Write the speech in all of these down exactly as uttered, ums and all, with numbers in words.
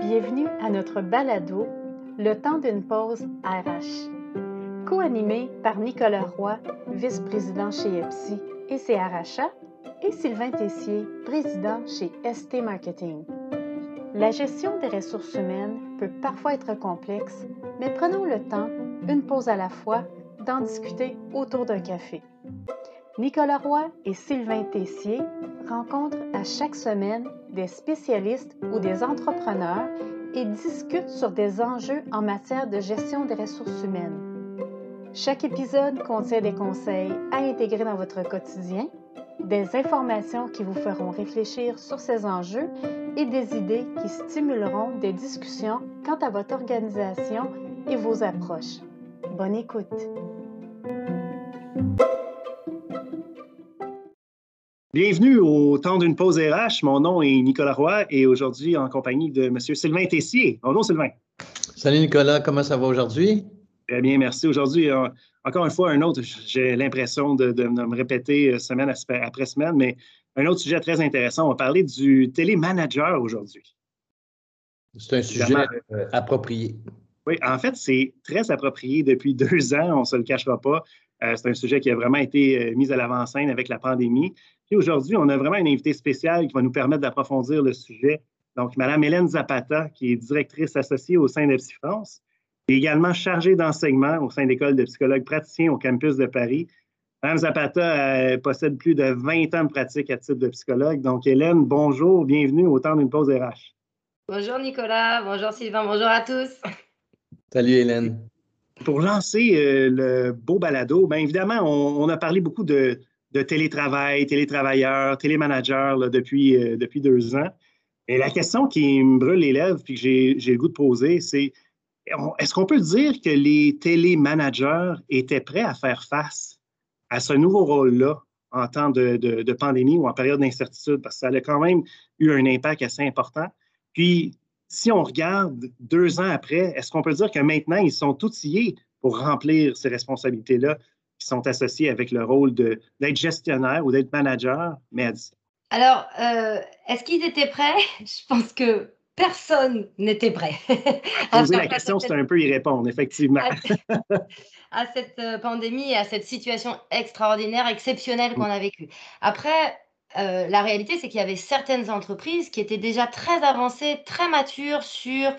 Bienvenue à notre balado, le temps d'une pause R H, co-animé par Nicolas Roy, vice-président chez E P S I et C R H A, et Sylvain Tessier, président chez S T Marketing. La gestion des ressources humaines peut parfois être complexe, mais prenons le temps, une pause à la fois, d'en discuter autour d'un café. Nicolas Roy et Sylvain Tessier rencontrent à chaque semaine des spécialistes ou des entrepreneurs et discutent sur des enjeux en matière de gestion des ressources humaines. Chaque épisode contient des conseils à intégrer dans votre quotidien, des informations qui vous feront réfléchir sur ces enjeux et des idées qui stimuleront des discussions quant à votre organisation et vos approches. Bonne écoute! Bienvenue au temps d'une pause R H. Mon nom est Nicolas Roy et aujourd'hui en compagnie de M. Sylvain Tessier. Bonjour Sylvain. Salut Nicolas, comment ça va aujourd'hui? Très bien, merci. Aujourd'hui, encore une fois, un autre, j'ai l'impression de, de me répéter semaine après semaine, mais un autre sujet très intéressant. On va parler du télémanager aujourd'hui. C'est un sujet Exactement. approprié. Oui, en fait, c'est très approprié depuis deux ans, on ne se le cachera pas. Euh, c'est un sujet qui a vraiment été euh, mis à l'avant-scène avec la pandémie. Et aujourd'hui, on a vraiment une invitée spéciale qui va nous permettre d'approfondir le sujet. Donc, Mme Hélène Zapata, qui est directrice associée au sein d'E P S I France, et également chargée d'enseignement au sein de l'École de psychologues praticiens au campus de Paris. Mme Zapata euh, possède plus de vingt ans de pratique à titre de psychologue. Donc, Hélène, bonjour, bienvenue au temps d'une pause R H. Bonjour Nicolas, bonjour Sylvain, bonjour à tous. Salut Hélène. Pour lancer euh, le beau balado, bien évidemment, on, on a parlé beaucoup de, de télétravail, télétravailleurs, télémanagers là, depuis, euh, depuis deux ans. Et la question qui me brûle les lèvres et que j'ai, j'ai le goût de poser, c'est est-ce qu'on peut dire que les télémanagers étaient prêts à faire face à ce nouveau rôle-là en temps de, de, de pandémie ou en période d'incertitude? Parce que ça a quand même eu un impact assez important. Puis, si on regarde deux ans après, est-ce qu'on peut dire que maintenant, ils sont outillés pour remplir ces responsabilités-là qui sont associées avec le rôle de, d'être gestionnaire ou d'être manager, mais à distance? Alors, euh, est-ce qu'ils étaient prêts? Je pense que personne n'était prêt. Poser la question, c'est un peu y répondre, effectivement. À cette pandémie et à cette situation extraordinaire, exceptionnelle qu'on a vécue. Après, Euh, la réalité, c'est qu'il y avait certaines entreprises qui étaient déjà très avancées, très matures sur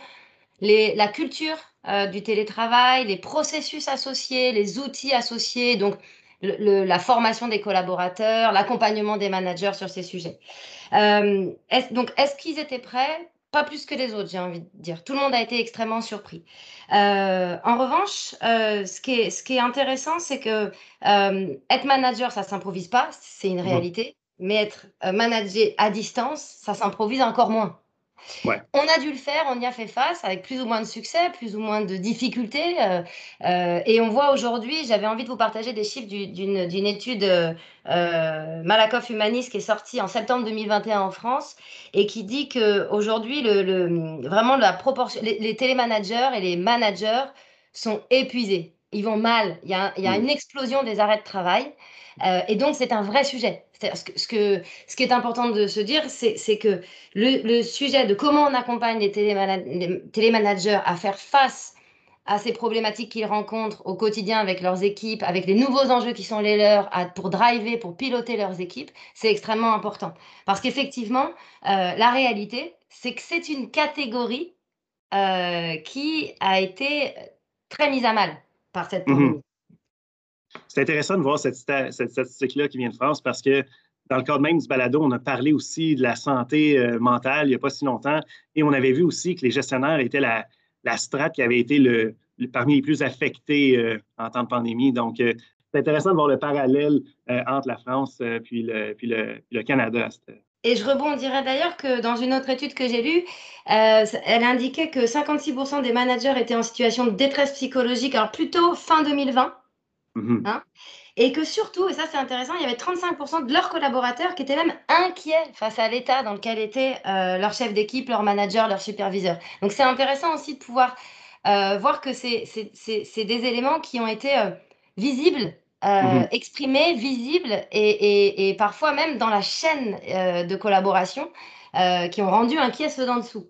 les, la culture euh, du télétravail, les processus associés, les outils associés, donc le, le, la formation des collaborateurs, l'accompagnement des managers sur ces sujets. Euh, est, donc, est-ce qu'ils étaient prêts? Pas plus que les autres, j'ai envie de dire. Tout le monde a été extrêmement surpris. Euh, en revanche, euh, ce, qui est, ce qui est intéressant, c'est que euh, être manager, ça ne s'improvise pas, c'est une [S2] Bon. [S1] Réalité. Mais être managé à distance, ça s'improvise encore moins. Ouais. On a dû le faire, on y a fait face avec plus ou moins de succès, plus ou moins de difficultés. Euh, euh, et on voit aujourd'hui, j'avais envie de vous partager des chiffres du, d'une, d'une étude euh, Malakoff Humanis qui est sortie en septembre deux mille vingt et un en France et qui dit qu'aujourd'hui, le, le, vraiment la proportion, les, les télémanagers et les managers sont épuisés. Ils vont mal, il y a, il y a une explosion des arrêts de travail euh, et donc c'est un vrai sujet. Ce, que, ce, que, ce qui est important de se dire, c'est, c'est que le, le sujet de comment on accompagne les, téléman- les télémanagers à faire face à ces problématiques qu'ils rencontrent au quotidien avec leurs équipes, avec les nouveaux enjeux qui sont les leurs à, pour driver, pour piloter leurs équipes, c'est extrêmement important. Parce qu'effectivement, euh, la réalité, c'est que c'est une catégorie euh, qui a été très mise à mal par cette pandémie. Mmh. C'est intéressant de voir cette, cette statistique-là qui vient de France parce que dans le cadre même du balado, on a parlé aussi de la santé euh, mentale il n'y a pas si longtemps et on avait vu aussi que les gestionnaires étaient la, la strate qui avait été le, le, parmi les plus affectés euh, en temps de pandémie. Donc, euh, c'est intéressant de voir le parallèle euh, entre la France euh, puis, le, puis, le, puis le Canada. C'était... Et je rebondirais d'ailleurs que dans une autre étude que j'ai lue, euh, elle indiquait que cinquante-six pour cent des managers étaient en situation de détresse psychologique, alors plutôt fin deux mille vingt, mmh. hein, et que surtout, et ça c'est intéressant, il y avait trente-cinq pour cent de leurs collaborateurs qui étaient même inquiets face à l'état dans lequel étaient euh, leur chef d'équipe, leur manager, leur superviseur. Donc c'est intéressant aussi de pouvoir euh, voir que c'est, c'est, c'est, c'est des éléments qui ont été euh, visibles Euh, mmh. exprimé, visible et, et, et parfois même dans la chaîne euh, de collaboration euh, qui ont rendu inquiets ceux d'en dessous.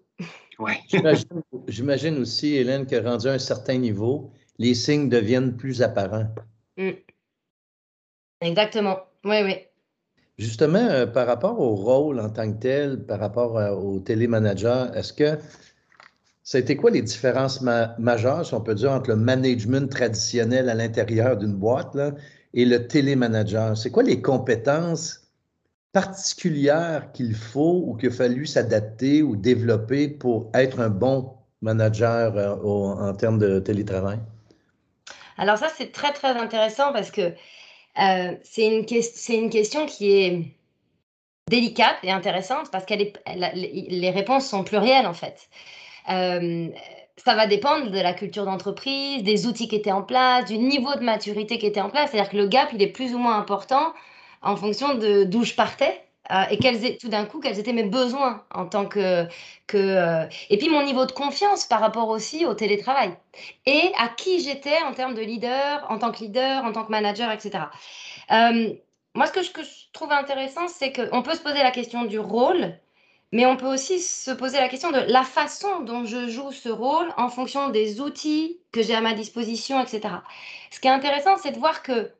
Ouais. J'imagine, j'imagine aussi, Hélène, que rendu à un certain niveau, les signes deviennent plus apparents. Mmh. Exactement, oui, oui. Justement, euh, par rapport au rôle en tant que tel, par rapport euh, au télémanager, est-ce que c'était quoi les différences ma- majeures, si on peut dire, entre le management traditionnel à l'intérieur d'une boîte là, et le télémanager? C'est quoi les compétences particulières qu'il faut ou qu'il a fallu s'adapter ou développer pour être un bon manager euh, au, en termes de télétravail? Alors ça, c'est très, très intéressant parce que euh, c'est une, que- c'est une question qui est délicate et intéressante parce que les réponses sont plurielles en fait. Euh, ça va dépendre de la culture d'entreprise, des outils qui étaient en place, du niveau de maturité qui était en place. C'est-à-dire que le gap, il est plus ou moins important en fonction de d'où je partais euh, et quels, tout d'un coup, quels étaient mes besoins en tant que... que euh, et puis, mon niveau de confiance par rapport aussi au télétravail et à qui j'étais en termes de leader, en tant que leader, en tant que manager, et cetera. Euh, moi, ce que je, que je trouve intéressant, c'est qu'on peut se poser la question du rôle. Mais on peut aussi se poser la question de la façon dont je joue ce rôle en fonction des outils que j'ai à ma disposition, et cetera. Ce qui est intéressant, c'est de voir que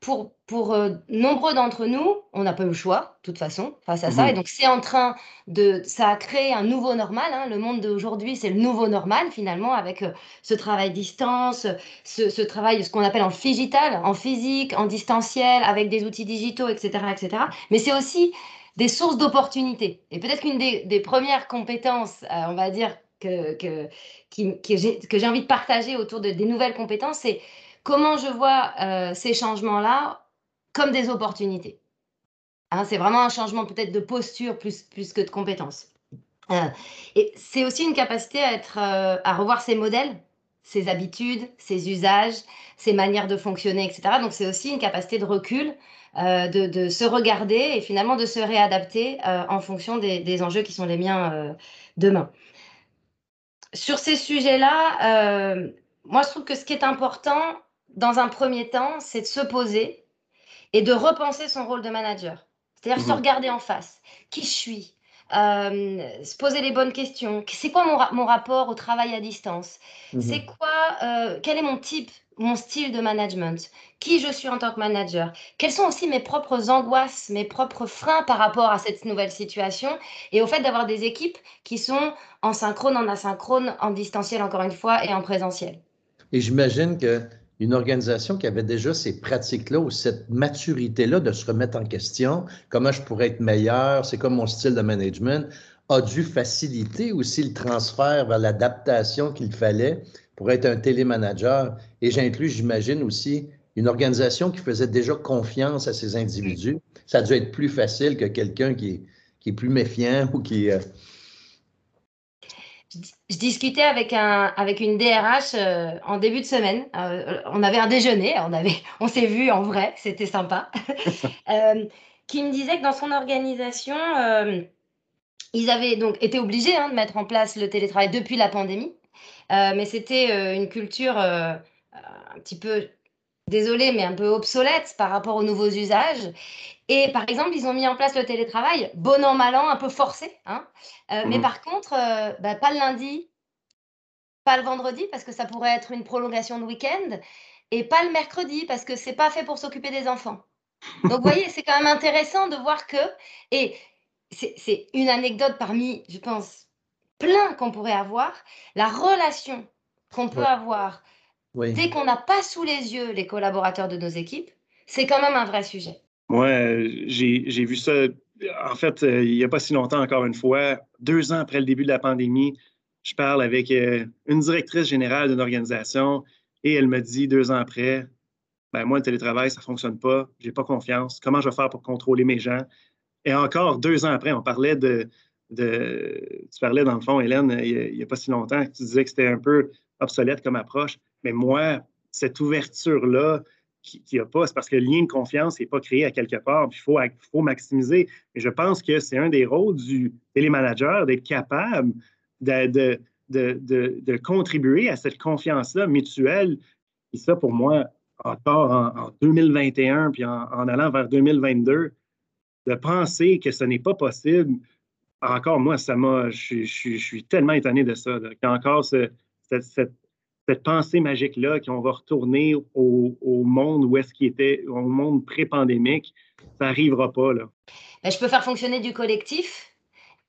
pour, pour euh, nombreux d'entre nous, on n'a pas eu le choix, de toute façon, face à mmh. ça. Et donc, c'est en train de... Ça a créé un nouveau normal. Hein. Le monde d'aujourd'hui, c'est le nouveau normal, finalement, avec euh, ce travail distance, ce, ce travail, ce qu'on appelle en phygital, en physique, en distanciel, avec des outils digitaux, et cetera, et cetera. Mais c'est aussi... des sources d'opportunités. Et peut-être qu'une des, des premières compétences, euh, on va dire, que, que, qui, que, j'ai, que j'ai envie de partager autour de, des nouvelles compétences, c'est comment je vois euh, ces changements-là comme des opportunités. Hein, c'est vraiment un changement peut-être de posture plus, plus que de compétences. Euh, et c'est aussi une capacité à, être, euh, à revoir ses modèles, ses habitudes, ses usages, ses manières de fonctionner, et cetera. Donc, c'est aussi une capacité de recul, Euh, de, de se regarder et finalement de se réadapter euh, en fonction des, des enjeux qui sont les miens euh, demain. Sur ces sujets-là, euh, moi je trouve que ce qui est important dans un premier temps, c'est de se poser et de repenser son rôle de manager. C'est-à-dire mmh. se regarder en face. Qui je suis ? Euh, se poser les bonnes questions. C'est quoi mon, ra- mon rapport au travail à distance ? mmh. C'est quoi, euh, quel est mon type, mon style de management ? Qui je suis en tant que manager ? Quelles sont aussi mes propres angoisses, mes propres freins par rapport à cette nouvelle situation ? Et au fait d'avoir des équipes qui sont en synchrone, en asynchrone, en distanciel encore une fois et en présentiel. Et j'imagine qu'une organisation qui avait déjà ces pratiques-là ou cette maturité-là de se remettre en question, comment je pourrais être meilleur, c'est quoi mon style de management, a dû faciliter aussi le transfert vers l'adaptation qu'il fallait pour être un télémanager. Et j'inclus, j'imagine aussi, une organisation qui faisait déjà confiance à ses individus. Ça a dû être plus facile que quelqu'un qui est, qui est plus méfiant ou qui… Euh... Je, je discutais avec, un, avec une D R H euh, en début de semaine. Euh, on avait un déjeuner, on, avait, on s'est vu en vrai, c'était sympa. euh, qui me disait que dans son organisation, euh, ils avaient donc été obligés hein, de mettre en place le télétravail depuis la pandémie. Euh, mais c'était euh, une culture euh, un petit peu, désolée, mais un peu obsolète par rapport aux nouveaux usages. Et par exemple, ils ont mis en place le télétravail, bon an, mal an, un peu forcé. Hein. Euh, mmh. Mais par contre, euh, bah, pas le lundi, pas le vendredi, parce que ça pourrait être une prolongation de week-end, et pas le mercredi, parce que c'est pas fait pour s'occuper des enfants. Donc, vous voyez, c'est quand même intéressant de voir que... Et c'est, c'est une anecdote parmi, je pense... plein qu'on pourrait avoir, la relation qu'on peut ouais. avoir oui. dès qu'on n'a pas sous les yeux les collaborateurs de nos équipes, c'est quand même un vrai sujet. Oui, j'ai, j'ai vu ça, en fait, euh, il n'y a pas si longtemps, encore une fois, deux ans après le début de la pandémie, je parle avec euh, une directrice générale d'une organisation et elle me dit deux ans après, ben moi, le télétravail, ça ne fonctionne pas, je n'ai pas confiance, comment je vais faire pour contrôler mes gens? Et encore deux ans après, on parlait de... De, tu parlais dans le fond, Hélène, il n'y a, a pas si longtemps, tu disais que c'était un peu obsolète comme approche, mais moi, cette ouverture-là qu'il n'y a pas, c'est parce que le lien de confiance n'est pas créé à quelque part, puis il faut, faut maximiser. Et je pense que c'est un des rôles du télémanager d'être capable de, de, de, de, de contribuer à cette confiance-là mutuelle. Et ça, pour moi, encore en, en deux mille vingt et un, puis en, en allant vers deux mille vingt-deux, de penser que ce n'est pas possible, encore moi, ça m'a, je, je, je suis tellement étonné de ça, là, qu'encore ce, cette, cette, cette pensée magique-là, qu'on va retourner au, au monde où est-ce qu'il était, au monde pré-pandémique, ça n'arrivera pas, là. Ben, je peux faire fonctionner du collectif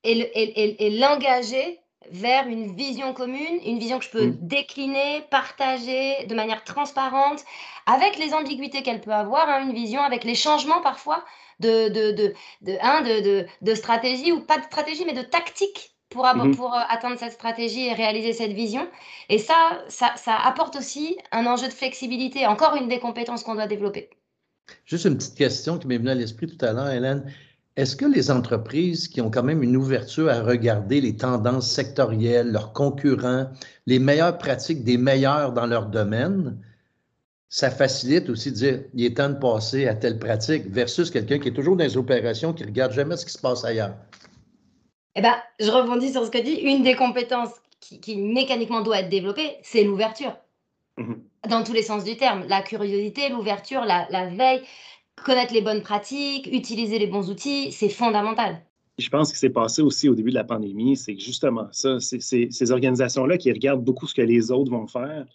et, le, et, et, et l'engager vers une vision commune, une vision que je peux mmh. décliner, partager de manière transparente, avec les ambiguïtés qu'elle peut avoir, hein, une vision avec les changements parfois de, de, de, de, hein, de, de, de stratégie, ou pas de stratégie, mais de tactique pour, mmh. pour euh, atteindre cette stratégie et réaliser cette vision. Et ça, ça, ça apporte aussi un enjeu de flexibilité, encore une des compétences qu'on doit développer. Juste une petite question qui m'est venue à l'esprit tout à l'heure, Hélène. Est-ce que les entreprises qui ont quand même une ouverture à regarder les tendances sectorielles, leurs concurrents, les meilleures pratiques des meilleurs dans leur domaine, ça facilite aussi de dire il est temps de passer à telle pratique versus quelqu'un qui est toujours dans les opérations, qui ne regarde jamais ce qui se passe ailleurs? Eh bien, je rebondis sur ce que dit. Une des compétences qui, qui mécaniquement doit être développée, c'est l'ouverture. Mmh. Dans tous les sens du terme. La curiosité, l'ouverture, la, la veille. Connaître les bonnes pratiques, utiliser les bons outils, c'est fondamental. Je pense que c'est passé aussi au début de la pandémie, c'est justement ça, c'est, c'est, ces organisations-là qui regardent beaucoup ce que les autres vont faire,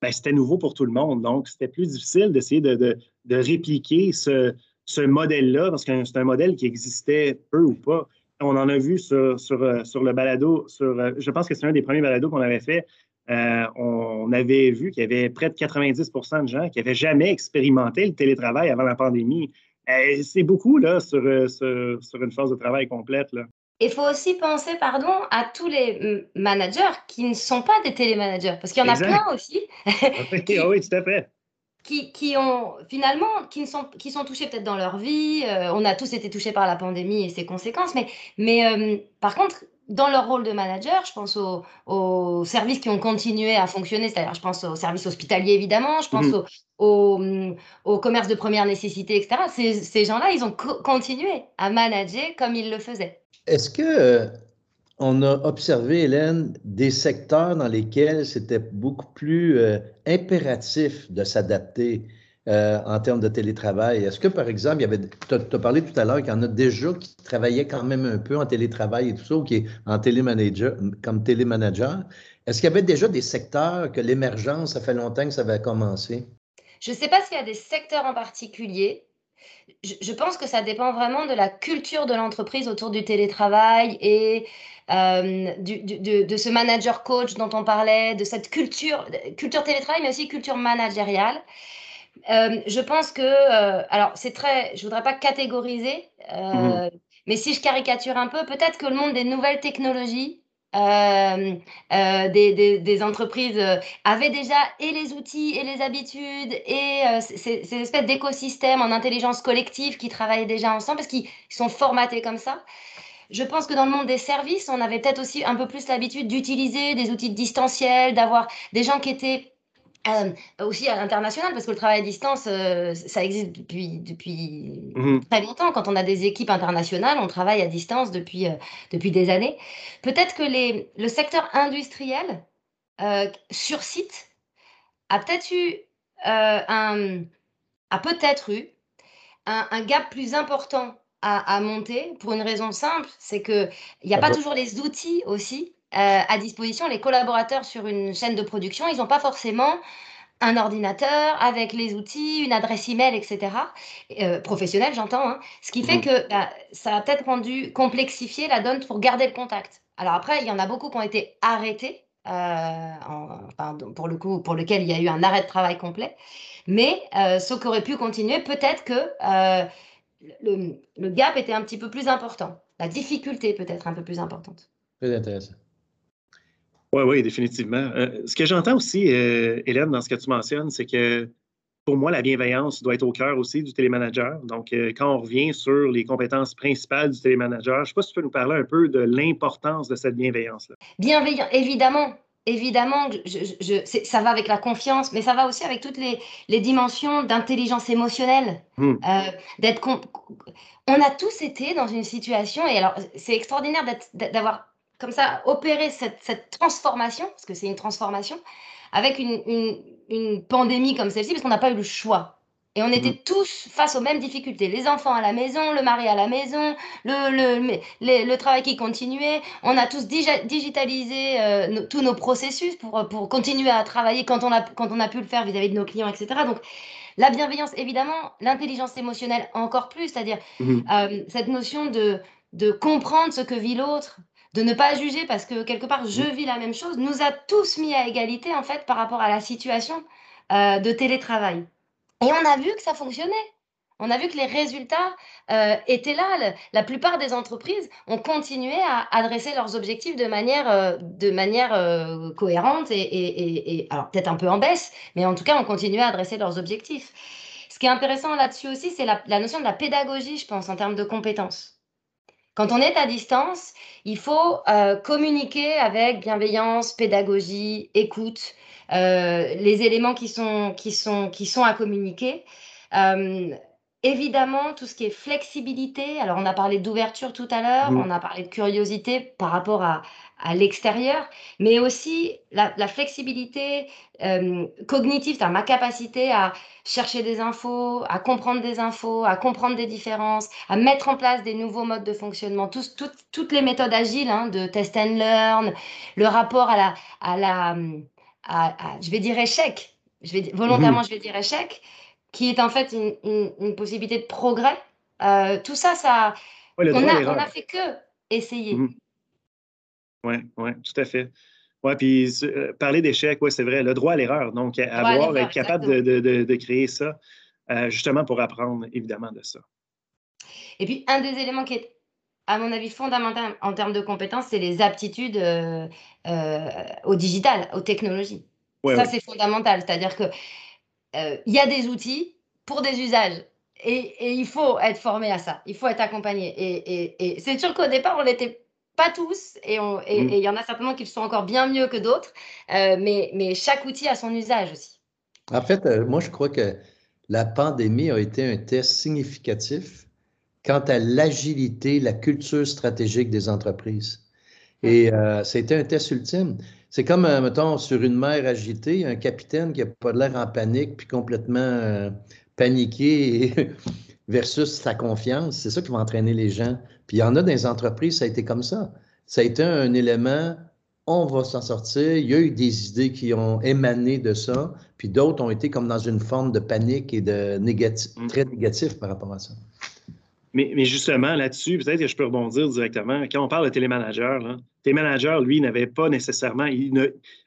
ben, c'était nouveau pour tout le monde, donc c'était plus difficile d'essayer de, de, de répliquer ce, ce modèle-là, parce que c'est un modèle qui existait peu ou pas. On en a vu sur, sur, sur le balado, sur, je pense que c'est un des premiers balados qu'on avait fait, Euh, on avait vu qu'il y avait près de quatre-vingt-dix pour cent de gens qui n'avaient jamais expérimenté le télétravail avant la pandémie. Euh, c'est beaucoup là, sur, sur, sur une force de travail complète. Il faut aussi penser pardon, à tous les managers qui ne sont pas des télémanagers, parce qu'il y en exact. a plein aussi. qui, oui, tout à fait. Qui, qui ont finalement, qui sont, qui sont touchés peut-être dans leur vie. Euh, on a tous été touchés par la pandémie et ses conséquences, mais, mais euh, par contre, dans leur rôle de manager, je pense aux, aux services qui ont continué à fonctionner, c'est-à-dire je pense aux services hospitaliers évidemment, je pense mmh. aux, aux, aux commerces de première nécessité, et cetera. Ces, ces gens-là, ils ont co- continué à manager comme ils le faisaient. Est-ce qu'on euh, a observé, Hélène, des secteurs dans lesquels c'était beaucoup plus euh, impératif de s'adapter euh, en termes de télétravail? Est-ce que, par exemple, il y avait, tu as parlé tout à l'heure qu'il y en a déjà qui travaillaient quand même un peu en télétravail et tout ça, ou qui est en télémanager, comme télémanager. Est-ce qu'il y avait déjà des secteurs que l'émergence, ça fait longtemps que ça avait commencé? Je ne sais pas s'il y a des secteurs en particulier. Je, je pense que ça dépend vraiment de la culture de l'entreprise autour du télétravail et euh, du, du, de, de ce manager-coach dont on parlait, de cette culture, culture télétravail, mais aussi culture managériale. Euh, je pense que, euh, alors c'est très, je ne voudrais pas catégoriser, euh, mmh. mais si je caricature un peu, peut-être que le monde des nouvelles technologies, euh, euh, des, des, des entreprises euh, avaient déjà et les outils et les habitudes et euh, ces, ces espèces d'écosystèmes en intelligence collective qui travaillent déjà ensemble parce qu'ils sont formatés comme ça. Je pense que dans le monde des services, on avait peut-être aussi un peu plus l'habitude d'utiliser des outils de distanciel, d'avoir des gens qui étaient... Euh, aussi à l'international, parce que le travail à distance, euh, ça existe depuis, depuis mmh. très longtemps. Quand on a des équipes internationales, on travaille à distance depuis, euh, depuis des années. Peut-être que les, le secteur industriel, euh, sur site, a peut-être eu, euh, un, a peut-être eu un, un gap plus important à, à monter, pour une raison simple, c'est qu'il n'y a ah pas bon. toujours les outils aussi Euh, à disposition. Les collaborateurs sur une chaîne de production, ils n'ont pas forcément un ordinateur avec les outils, une adresse email, et cetera. Euh, professionnelle, j'entends. Hein. Ce qui fait que bah, ça a peut-être rendu complexifié la donne pour garder le contact. Alors après, il y en a beaucoup qui ont été arrêtés, euh, en, enfin, pour le coup, pour lequel il y a eu un arrêt de travail complet. Mais euh, ce qui aurait pu continuer, peut-être que euh, le, le gap était un petit peu plus important. La difficulté peut-être un peu plus importante. Très intéressant. Oui, oui, définitivement. Euh, ce que j'entends aussi, euh, Hélène, dans ce que tu mentionnes, c'est que pour moi, la bienveillance doit être au cœur aussi du télémanager. Donc, euh, quand on revient sur les compétences principales du télémanager, je ne sais pas si tu peux nous parler un peu de l'importance de cette bienveillance-là. Bienveillant, évidemment. Évidemment, je, je, je, c'est, ça va avec la confiance, mais ça va aussi avec toutes les, les dimensions d'intelligence émotionnelle. Mmh. Euh, d'être comp- on a tous été dans une situation, et alors c'est extraordinaire d'être, d'avoir... comme ça, opérer cette, cette transformation, parce que c'est une transformation, avec une, une, une pandémie comme celle-ci parce qu'on n'a pas eu le choix. Et on était mmh. tous face aux mêmes difficultés. Les enfants à la maison, le mari à la maison, le, le, le, le travail qui continuait. On a tous digi digitalisé euh, no, tous nos processus pour, pour continuer à travailler quand on a, quand on a pu le faire vis-à-vis de nos clients, et cetera. Donc, la bienveillance, évidemment, l'intelligence émotionnelle encore plus, c'est-à-dire mmh. euh, cette notion de, de comprendre ce que vit l'autre, de ne pas juger parce que quelque part, je vis la même chose, nous a tous mis à égalité, en fait, par rapport à la situation euh, de télétravail. Et on a vu que ça fonctionnait. On a vu que les résultats euh, étaient là. Le, la plupart des entreprises ont continué à adresser leurs objectifs de manière, euh, de manière euh, cohérente et, et, et, et alors peut-être un peu en baisse, mais en tout cas, on continuait à adresser leurs objectifs. Ce qui est intéressant là-dessus aussi, c'est la, la notion de la pédagogie, je pense, en termes de compétences. Quand on est à distance, il faut euh, communiquer avec bienveillance, pédagogie, écoute, euh, les éléments qui sont, qui sont, qui sont à communiquer. Euh, évidemment, tout ce qui est flexibilité. Alors, on a parlé d'ouverture tout à l'heure, mmh. on a parlé de curiosité par rapport à, à l'extérieur, mais aussi la, la flexibilité euh, cognitive, c'est-à-dire ma capacité à chercher des infos, à comprendre des infos, à comprendre des différences, à mettre en place des nouveaux modes de fonctionnement, Tous, tout, toutes les méthodes agiles hein, de test and learn, le rapport à la, à la à, à, je vais dire échec, je vais, volontairement mmh. je vais dire échec, qui est en fait une, une, une possibilité de progrès. Euh, tout ça, ça ouais, on n'a fait que essayer. Mmh. Oui, ouais, tout à fait. Ouais, puis euh, parler d'échec, ouais, c'est vrai, le droit à l'erreur. Donc, à avoir, être capable de, de, de, de créer ça, euh, justement pour apprendre, évidemment, de ça. Et puis, un des éléments qui est, à mon avis, fondamental en termes de compétences, c'est les aptitudes euh, euh, au digital, aux technologies. Ouais, ça, ouais. c'est fondamental. C'est-à-dire qu'il euh, y a des outils pour des usages. Et, et il faut être formé à ça. Il faut être accompagné. Et, et, et c'est sûr qu'au départ, on l'était pas tous, et il mmh. y en a certainement qui le sont encore bien mieux que d'autres, euh, mais, mais chaque outil a son usage aussi. En fait, euh, moi, je crois que la pandémie a été un test significatif quant à l'agilité, la culture stratégique des entreprises. Et euh, c'était un test ultime. C'est comme, euh, mettons, sur une mer agitée, un capitaine qui n'a pas l'air en panique, puis complètement euh, paniqué et versus sa confiance, c'est ça qui va entraîner les gens. Puis il y en a dans les entreprises, ça a été comme ça. Ça a été un élément, on va s'en sortir, il y a eu des idées qui ont émané de ça, puis d'autres ont été comme dans une forme de panique et de négatif, très négatif par rapport à ça. Mais, mais justement, là-dessus, peut-être que je peux rebondir directement. Quand on parle de télémanager, là, télémanager, lui, n'avait pas nécessairement... Il ne,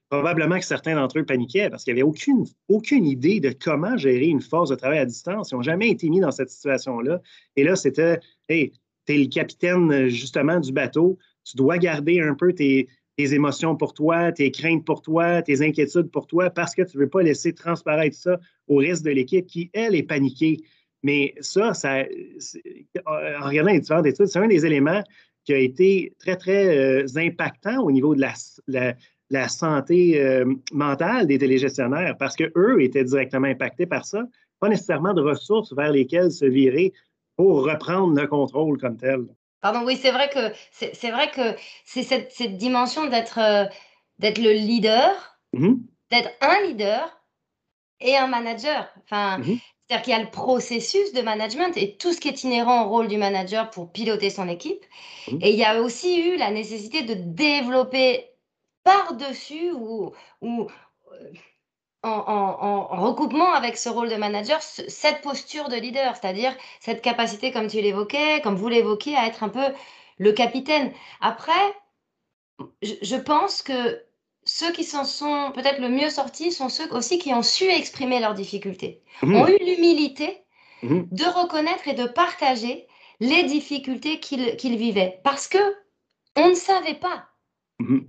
probablement que certains d'entre eux paniquaient parce qu'il n'y avait aucune, aucune idée de comment gérer une force de travail à distance. Ils n'ont jamais été mis dans cette situation-là. Et là, c'était, hey, tu es le capitaine justement du bateau, tu dois garder un peu tes, tes émotions pour toi, tes craintes pour toi, tes inquiétudes pour toi parce que tu ne veux pas laisser transparaître ça au reste de l'équipe qui, elle, est paniquée. Mais ça, ça en regardant les différentes études, c'est un des éléments qui a été très, très euh, impactant au niveau de la, la la santé euh, mentale des télégestionnaires, parce qu'eux étaient directement impactés par ça, pas nécessairement de ressources vers lesquelles se virer pour reprendre le contrôle comme tel. Pardon, oui, c'est vrai que c'est vrai que c'est cette, cette dimension d'être euh, d'être le leader, mm-hmm. d'être un leader et un manager. Enfin, mm-hmm. c'est-à-dire qu'il y a le processus de management et tout ce qui est inhérent au rôle du manager pour piloter son équipe. Mm-hmm. Et il y a aussi eu la nécessité de développer par-dessus ou, ou en, en, en recoupement avec ce rôle de manager, cette posture de leader, c'est-à-dire cette capacité, comme tu l'évoquais, comme vous l'évoquiez, à être un peu le capitaine. Après, je, je pense que ceux qui s'en sont peut-être le mieux sortis sont ceux aussi qui ont su exprimer leurs difficultés, mmh. ont eu l'humilité mmh. de reconnaître et de partager les difficultés qu'ils qu'ils vivaient, parce que on ne savait pas.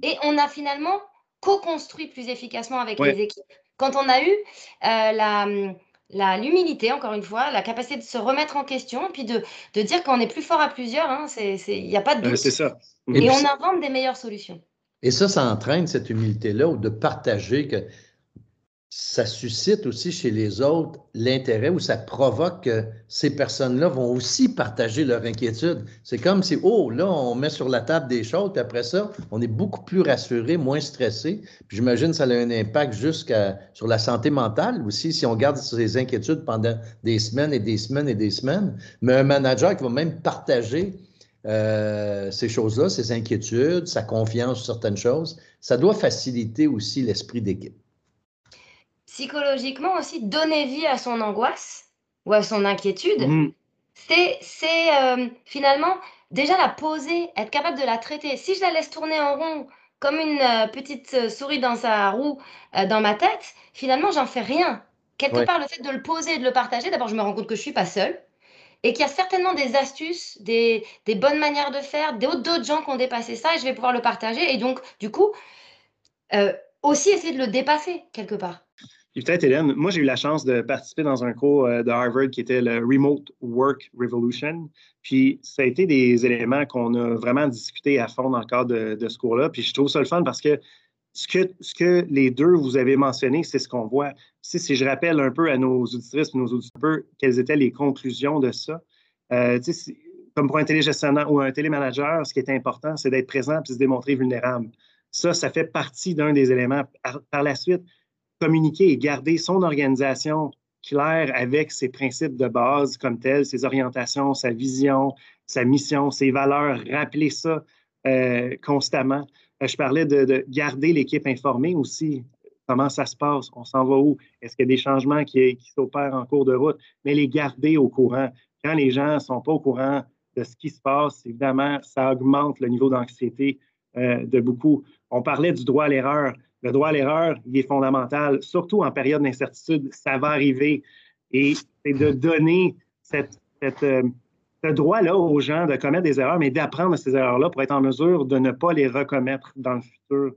Et on a finalement co-construit plus efficacement avec ouais. les équipes. Quand on a eu euh, la, l'humilité, encore une fois, la capacité de se remettre en question, puis de, de dire qu'on est plus fort à plusieurs, il hein, n'y a pas de doute. Euh, c'est ça. Et, et puis, on invente des meilleures solutions. Et ça, ça entraîne cette humilité-là, de partager que ça suscite aussi chez les autres l'intérêt ou ça provoque que ces personnes-là vont aussi partager leur inquiétude. C'est comme si, oh, là, on met sur la table des choses, puis après ça, on est beaucoup plus rassuré, moins stressé. Puis j'imagine que ça a un impact jusqu'à sur la santé mentale aussi, si on garde ces inquiétudes pendant des semaines et des semaines et des semaines. Mais un manager qui va même partager euh, ces choses-là, ses inquiétudes, sa confiance sur certaines choses, ça doit faciliter aussi l'esprit d'équipe. Psychologiquement aussi, donner vie à son angoisse ou à son inquiétude, mmh. c'est, c'est euh, finalement déjà la poser, être capable de la traiter. Si je la laisse tourner en rond comme une euh, petite euh, souris dans sa roue, euh, dans ma tête, finalement, j'en fais rien. Quelque ouais. part, le fait de le poser et de le partager, d'abord, je me rends compte que je ne suis pas seule et qu'il y a certainement des astuces, des, des bonnes manières de faire, d'autres gens qui ont dépassé ça et je vais pouvoir le partager. Et donc, du coup, euh, aussi essayer de le dépasser quelque part. Et peut-être, Hélène, moi, j'ai eu la chance de participer dans un cours de Harvard qui était le Remote Work Revolution. Puis, ça a été des éléments qu'on a vraiment discuté à fond dans le cadre de, de ce cours-là. Puis, je trouve ça le fun parce que ce que, ce que les deux vous avez mentionné, c'est ce qu'on voit. Si, si je rappelle un peu à nos auditrices, nos auditeurs, quelles étaient les conclusions de ça. Euh, tu sais, comme pour un télégestionnaire ou un télémanager, ce qui est important, c'est d'être présent puis se démontrer vulnérable. Ça, ça fait partie d'un des éléments. Par, par la suite, communiquer et garder son organisation claire avec ses principes de base comme tels, ses orientations, sa vision, sa mission, ses valeurs, rappeler ça euh, constamment. Je parlais de, de garder l'équipe informée aussi, comment ça se passe, on s'en va où, est-ce qu'il y a des changements qui, qui s'opèrent en cours de route, mais les garder au courant. Quand les gens ne sont pas au courant de ce qui se passe, évidemment, ça augmente le niveau d'anxiété euh, de beaucoup. On parlait du droit à l'erreur. Le droit à l'erreur, il est fondamental, surtout en période d'incertitude, ça va arriver. Et c'est de donner cette, cette, euh, ce droit-là aux gens de commettre des erreurs, mais d'apprendre ces erreurs-là pour être en mesure de ne pas les recommettre dans le futur.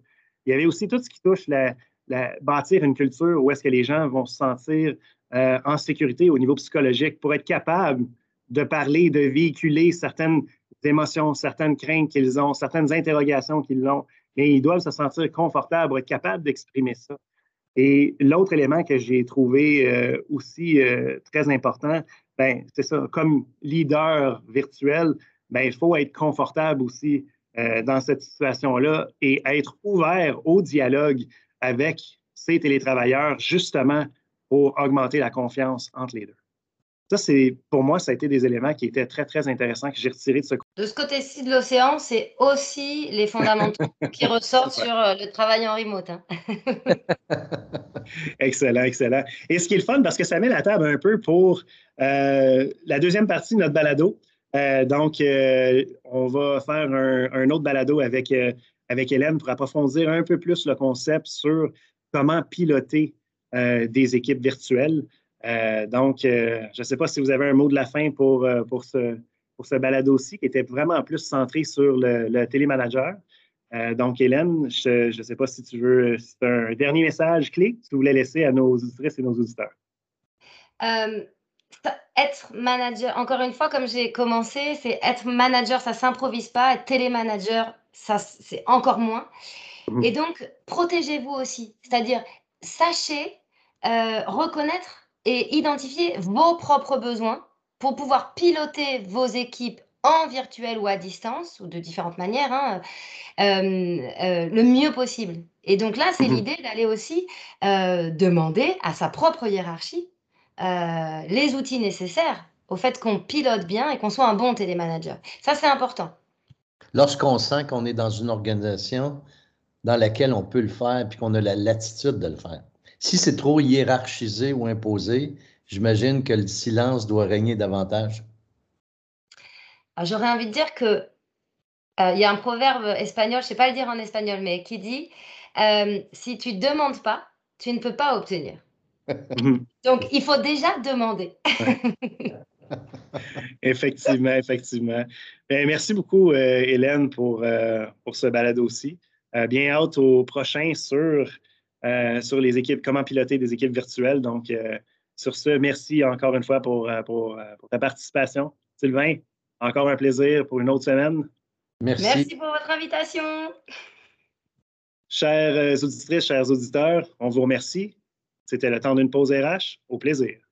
Il y avait aussi tout ce qui touche la, la bâtir une culture où est-ce que les gens vont se sentir euh, en sécurité au niveau psychologique pour être capables de parler, de véhiculer certaines émotions, certaines craintes qu'ils ont, certaines interrogations qu'ils ont. Mais ils doivent se sentir confortables, être capables d'exprimer ça. Et l'autre élément que j'ai trouvé euh, aussi euh, très important, ben, c'est ça, comme leader virtuel, ben, il faut être confortable aussi euh, dans cette situation-là et être ouvert au dialogue avec ces télétravailleurs, justement, pour augmenter la confiance entre les deux. Ça, c'est, pour moi, ça a été des éléments qui étaient très, très intéressants que j'ai retirés de ce côté. De ce côté-ci de l'océan, c'est aussi les fondamentaux qui ressortent sur le travail en remote. Hein. Excellent, excellent. Et ce qui est le fun, parce que ça met la table un peu pour euh, la deuxième partie de notre balado. Euh, donc, euh, on va faire un, un autre balado avec, euh, avec Hélène pour approfondir un peu plus le concept sur comment piloter euh, des équipes virtuelles. Euh, donc, euh, je ne sais pas si vous avez un mot de la fin pour, euh, pour ce, pour ce balado-ci, qui était vraiment plus centré sur le, le télémanager. Euh, donc, Hélène, je ne sais pas si tu veux, si tu as un dernier message clé que tu voulais laisser à nos auditrices et nos auditeurs. Euh, être manager, encore une fois, comme j'ai commencé, c'est être manager, ça ne s'improvise pas. Être télémanager, ça, c'est encore moins. Mmh. Et donc, protégez-vous aussi. C'est-à-dire, sachez euh, reconnaître et identifier vos propres besoins pour pouvoir piloter vos équipes en virtuel ou à distance, ou de différentes manières, hein, euh, euh, le mieux possible. Et donc là, c'est mmh. l'idée d'aller aussi euh, demander à sa propre hiérarchie euh, les outils nécessaires au fait qu'on pilote bien et qu'on soit un bon télémanager. Ça, c'est important. Lorsqu'on sent qu'on est dans une organisation dans laquelle on peut le faire puis qu'on a la latitude de le faire. Si c'est trop hiérarchisé ou imposé, j'imagine que le silence doit régner davantage. J'aurais envie de dire que il euh, y a un proverbe espagnol, je ne sais pas le dire en espagnol, mais qui dit euh, « si tu ne demandes pas, tu ne peux pas obtenir ». Donc, il faut déjà demander. Effectivement, effectivement. Bien, merci beaucoup, euh, Hélène, pour, euh, pour ce balado-ci. Euh, bien hâte au prochain sur... Euh, sur les équipes, comment piloter des équipes virtuelles. Donc, euh, sur ce, merci encore une fois pour, pour, pour ta participation. Sylvain, encore un plaisir pour une autre semaine. Merci. Merci pour votre invitation. Chères auditrices, chers auditeurs, on vous remercie. C'était le temps d'une pause R H. Au plaisir.